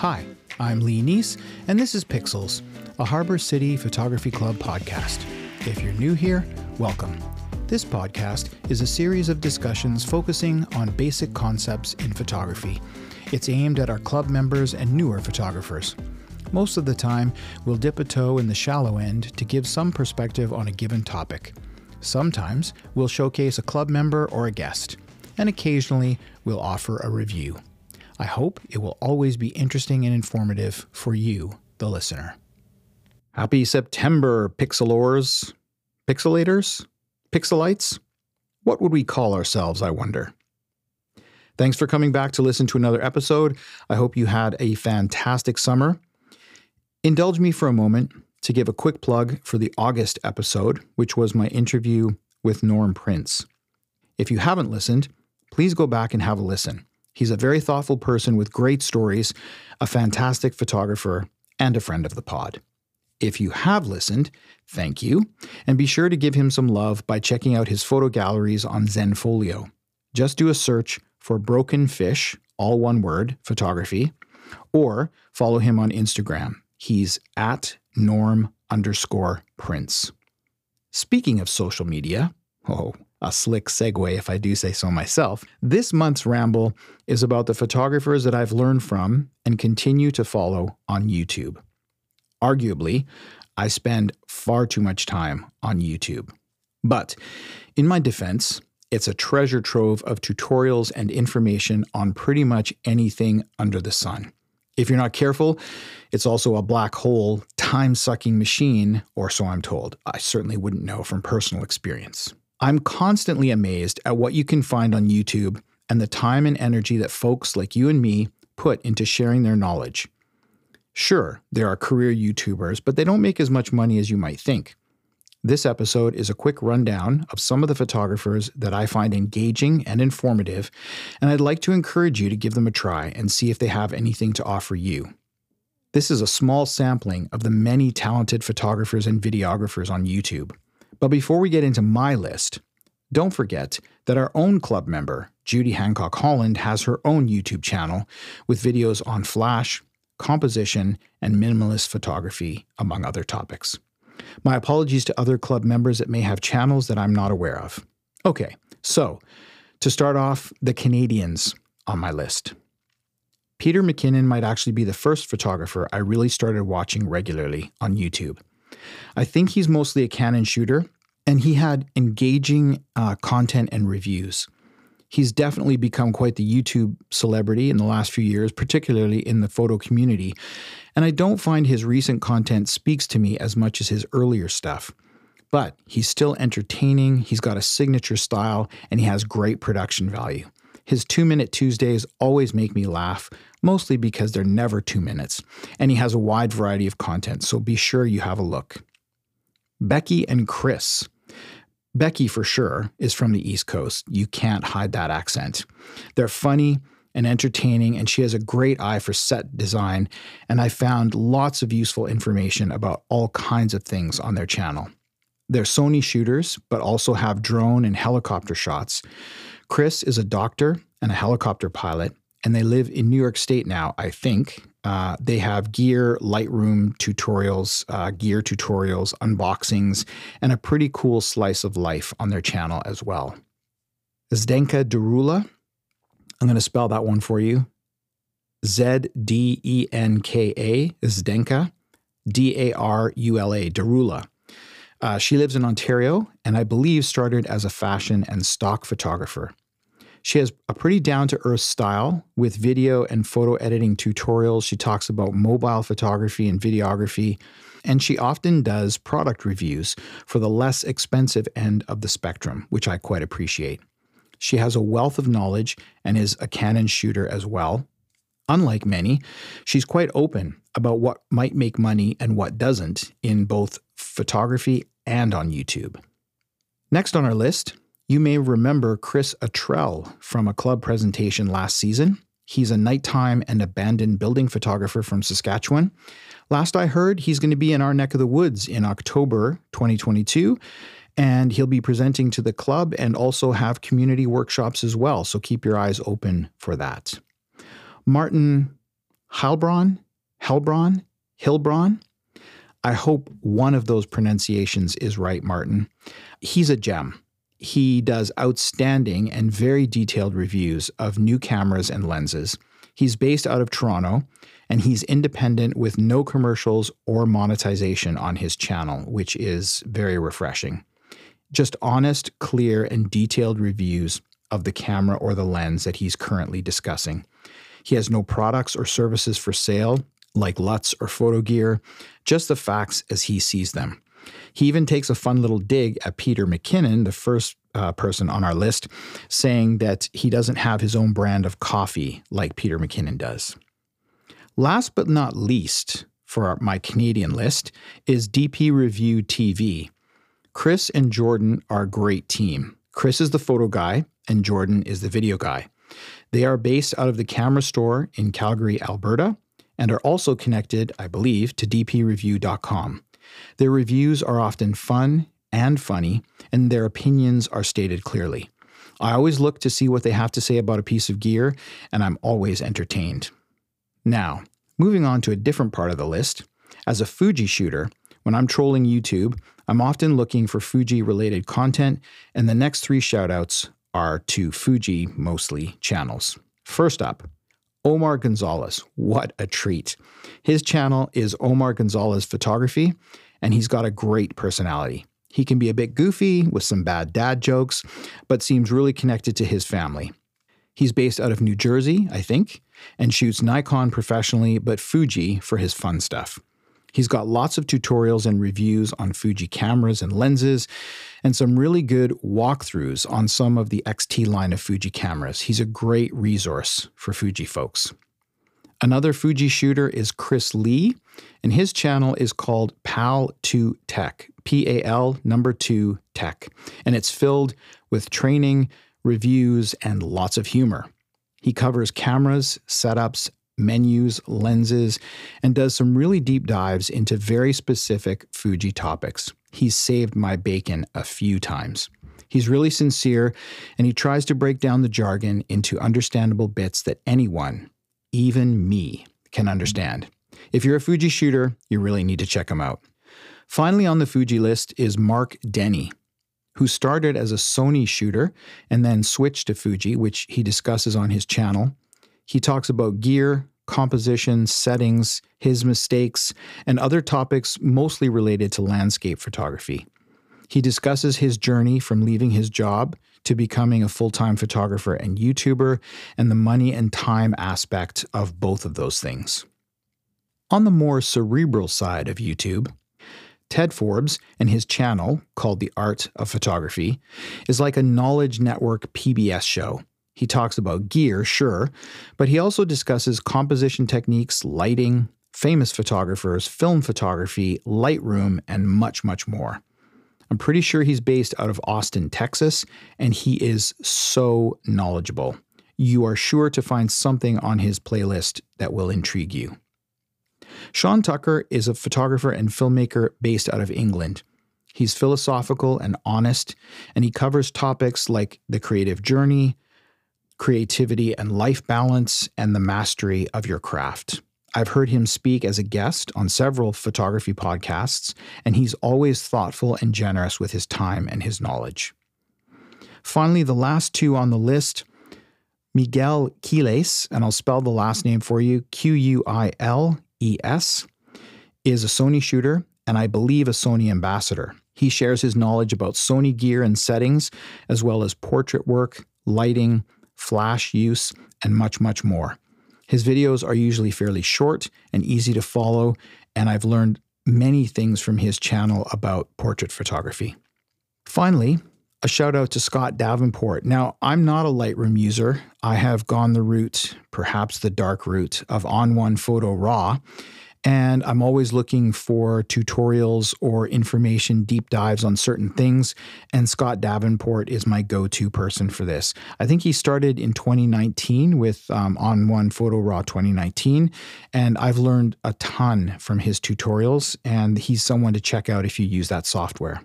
Hi, I'm Lee Niece, and this is Pixels, a Harbor City Photography Club podcast. If you're new here, welcome. This podcast is a series of discussions focusing on basic concepts in photography. It's aimed at our club members and newer photographers. Most of the time, we'll dip a toe in the shallow end to give some perspective on a given topic. Sometimes, we'll showcase a club member or a guest, and occasionally, we'll offer a review. I hope it will always be interesting and informative for you, the listener. Happy September, pixelors, pixelators, pixelites. What would we call ourselves, I wonder? Thanks for coming back to listen to another episode. I hope you had a fantastic summer. Indulge me for a moment to give a quick plug for the August episode, which was my interview with Norm Prince. If you haven't listened, please go back and have a listen. He's a very thoughtful person with great stories, a fantastic photographer, and a friend of the pod. If you have listened, thank you, and be sure to give him some love by checking out his photo galleries on Zenfolio. Just do a search for Broken Fish, all one word, photography, or follow him on Instagram. He's at Norm_Prince. Speaking of social media, oh, a slick segue if I do say so myself, this month's ramble is about the photographers that I've learned from and continue to follow on YouTube. Arguably, I spend far too much time on YouTube. But in my defense, it's a treasure trove of tutorials and information on pretty much anything under the sun. If you're not careful, it's also a black hole, time-sucking machine, or so I'm told. I certainly wouldn't know from personal experience. I'm constantly amazed at what you can find on YouTube and the time and energy that folks like you and me put into sharing their knowledge. Sure, there are career YouTubers, but they don't make as much money as you might think. This episode is a quick rundown of some of the photographers that I find engaging and informative, and I'd like to encourage you to give them a try and see if they have anything to offer you. This is a small sampling of the many talented photographers and videographers on YouTube. But before we get into my list, don't forget that our own club member, Judy Hancock-Holland, has her own YouTube channel with videos on flash, composition, and minimalist photography, among other topics. My apologies to other club members that may have channels that I'm not aware of. Okay, so to start off, the Canadians on my list. Peter McKinnon might actually be the first photographer I really started watching regularly on YouTube. I think he's mostly a Canon shooter, and he had engaging content and reviews. He's definitely become quite the YouTube celebrity in the last few years, particularly in the photo community, and I don't find his recent content speaks to me as much as his earlier stuff. But he's still entertaining, he's got a signature style, and he has great production value. His 2-Minute Tuesdays always make me laugh, mostly because they're never 2 minutes, and he has a wide variety of content, so be sure you have a look. Becky and Chris. Becky, for sure, is from the East Coast. You can't hide that accent. They're funny and entertaining, and she has a great eye for set design, and I found lots of useful information about all kinds of things on their channel. They're Sony shooters, but also have drone and helicopter shots. Chris is a doctor and a helicopter pilot, and they live in New York State now, I think. They have gear, Lightroom tutorials, gear tutorials, unboxings, and a pretty cool slice of life on their channel as well. Zdenka Darula. I'm going to spell that one for you. Z-D-E-N-K-A, Zdenka, D-A-R-U-L-A, Darula. She lives in Ontario and I believe started as a fashion and stock photographer. She has a pretty down-to-earth style with video and photo editing tutorials. She talks about mobile photography and videography, and she often does product reviews for the less expensive end of the spectrum, which I quite appreciate. She has a wealth of knowledge and is a Canon shooter as well. Unlike many, she's quite open about what might make money and what doesn't in both photography and on YouTube. Next on our list, you may remember Chris Atrell from a club presentation last season. He's a nighttime and abandoned building photographer from Saskatchewan. Last I heard, he's going to be in our neck of the woods in October 2022, and he'll be presenting to the club and also have community workshops as well, so keep your eyes open for that. Martin Heilbron. I hope one of those pronunciations is right, Martin. He's a gem. He does outstanding and very detailed reviews of new cameras and lenses. He's based out of Toronto, and he's independent with no commercials or monetization on his channel, which is very refreshing. Just honest, clear, and detailed reviews of the camera or the lens that he's currently discussing. He has no products or services for sale, like LUTs or photo gear, just the facts as he sees them. He even takes a fun little dig at Peter McKinnon, the first person on our list, saying that he doesn't have his own brand of coffee like Peter McKinnon does. Last but not least, for my Canadian list, is DP Review TV. Chris and Jordan are a great team. Chris is the photo guy, and Jordan is the video guy. They are based out of the Camera Store in Calgary, Alberta, and are also connected, I believe, to DPReview.com. Their reviews are often fun and funny, and their opinions are stated clearly. I always look to see what they have to say about a piece of gear, and I'm always entertained. Now, moving on to a different part of the list. As a Fuji shooter, when I'm trolling YouTube, I'm often looking for Fuji-related content, and the next three shoutouts are to Fuji, mostly, channels. First up, Omar Gonzalez. What a treat. His channel is Omar Gonzalez Photography, and he's got a great personality. He can be a bit goofy with some bad dad jokes, but seems really connected to his family. He's based out of New Jersey, I think, and shoots Nikon professionally, but Fuji for his fun stuff. He's got lots of tutorials and reviews on Fuji cameras and lenses, and some really good walkthroughs on some of the XT line of Fuji cameras. He's a great resource for Fuji folks. Another Fuji shooter is Chris Lee, and his channel is called PAL2Tech, PAL2Tech, and it's filled with training, reviews, and lots of humor. He covers cameras, setups, menus, lenses, and does some really deep dives into very specific Fuji topics. He's saved my bacon a few times. He's really sincere, and he tries to break down the jargon into understandable bits that anyone, even me, can understand. If you're a Fuji shooter, you really need to check him out. Finally on the Fuji list is Mark Denny, who started as a Sony shooter and then switched to Fuji, which he discusses on his channel. He talks about gear, composition, settings, his mistakes, and other topics mostly related to landscape photography. He discusses his journey from leaving his job to becoming a full-time photographer and YouTuber, and the money and time aspect of both of those things. On the more cerebral side of YouTube, Ted Forbes and his channel, called The Art of Photography, is like a knowledge network PBS show. He talks about gear, sure, but he also discusses composition techniques, lighting, famous photographers, film photography, Lightroom, and much, much more. I'm pretty sure he's based out of Austin, Texas, and he is so knowledgeable. You are sure to find something on his playlist that will intrigue you. Sean Tucker is a photographer and filmmaker based out of England. He's philosophical and honest, and he covers topics like the creative journey, creativity and life balance, and the mastery of your craft. I've heard him speak as a guest on several photography podcasts, and he's always thoughtful and generous with his time and his knowledge. Finally, the last two on the list, Miguel Quiles, and I'll spell the last name for you, Q-U-I-L-E-S, is a Sony shooter and I believe a Sony ambassador. He shares his knowledge about Sony gear and settings, as well as portrait work, lighting, flash use, and much, much more. His videos are usually fairly short and easy to follow, and I've learned many things from his channel about portrait photography. Finally, a shout out to Scott Davenport. Now, I'm not a Lightroom user. I have gone the route, perhaps the dark route, of On1 Photo RAW, and I'm always looking for tutorials or information, deep dives on certain things, and Scott Davenport is my go-to person for this. I think he started in 2019 with On1 Photo RAW 2019, and I've learned a ton from his tutorials, and he's someone to check out if you use that software.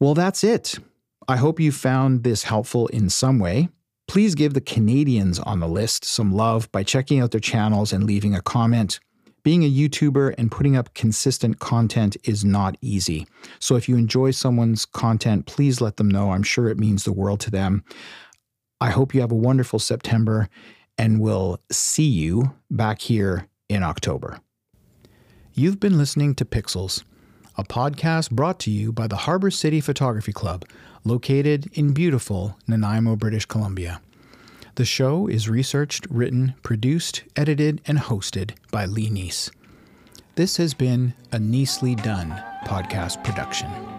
Well, that's it. I hope you found this helpful in some way. Please give the Canadians on the list some love by checking out their channels and leaving a comment. Being a YouTuber and putting up consistent content is not easy. So if you enjoy someone's content, please let them know. I'm sure it means the world to them. I hope you have a wonderful September, and we'll see you back here in October. You've been listening to Pixels, a podcast brought to you by the Harbor City Photography Club, located in beautiful Nanaimo, British Columbia. The show is researched, written, produced, edited, and hosted by Lee Niece. This has been a Niesely Dunn podcast production.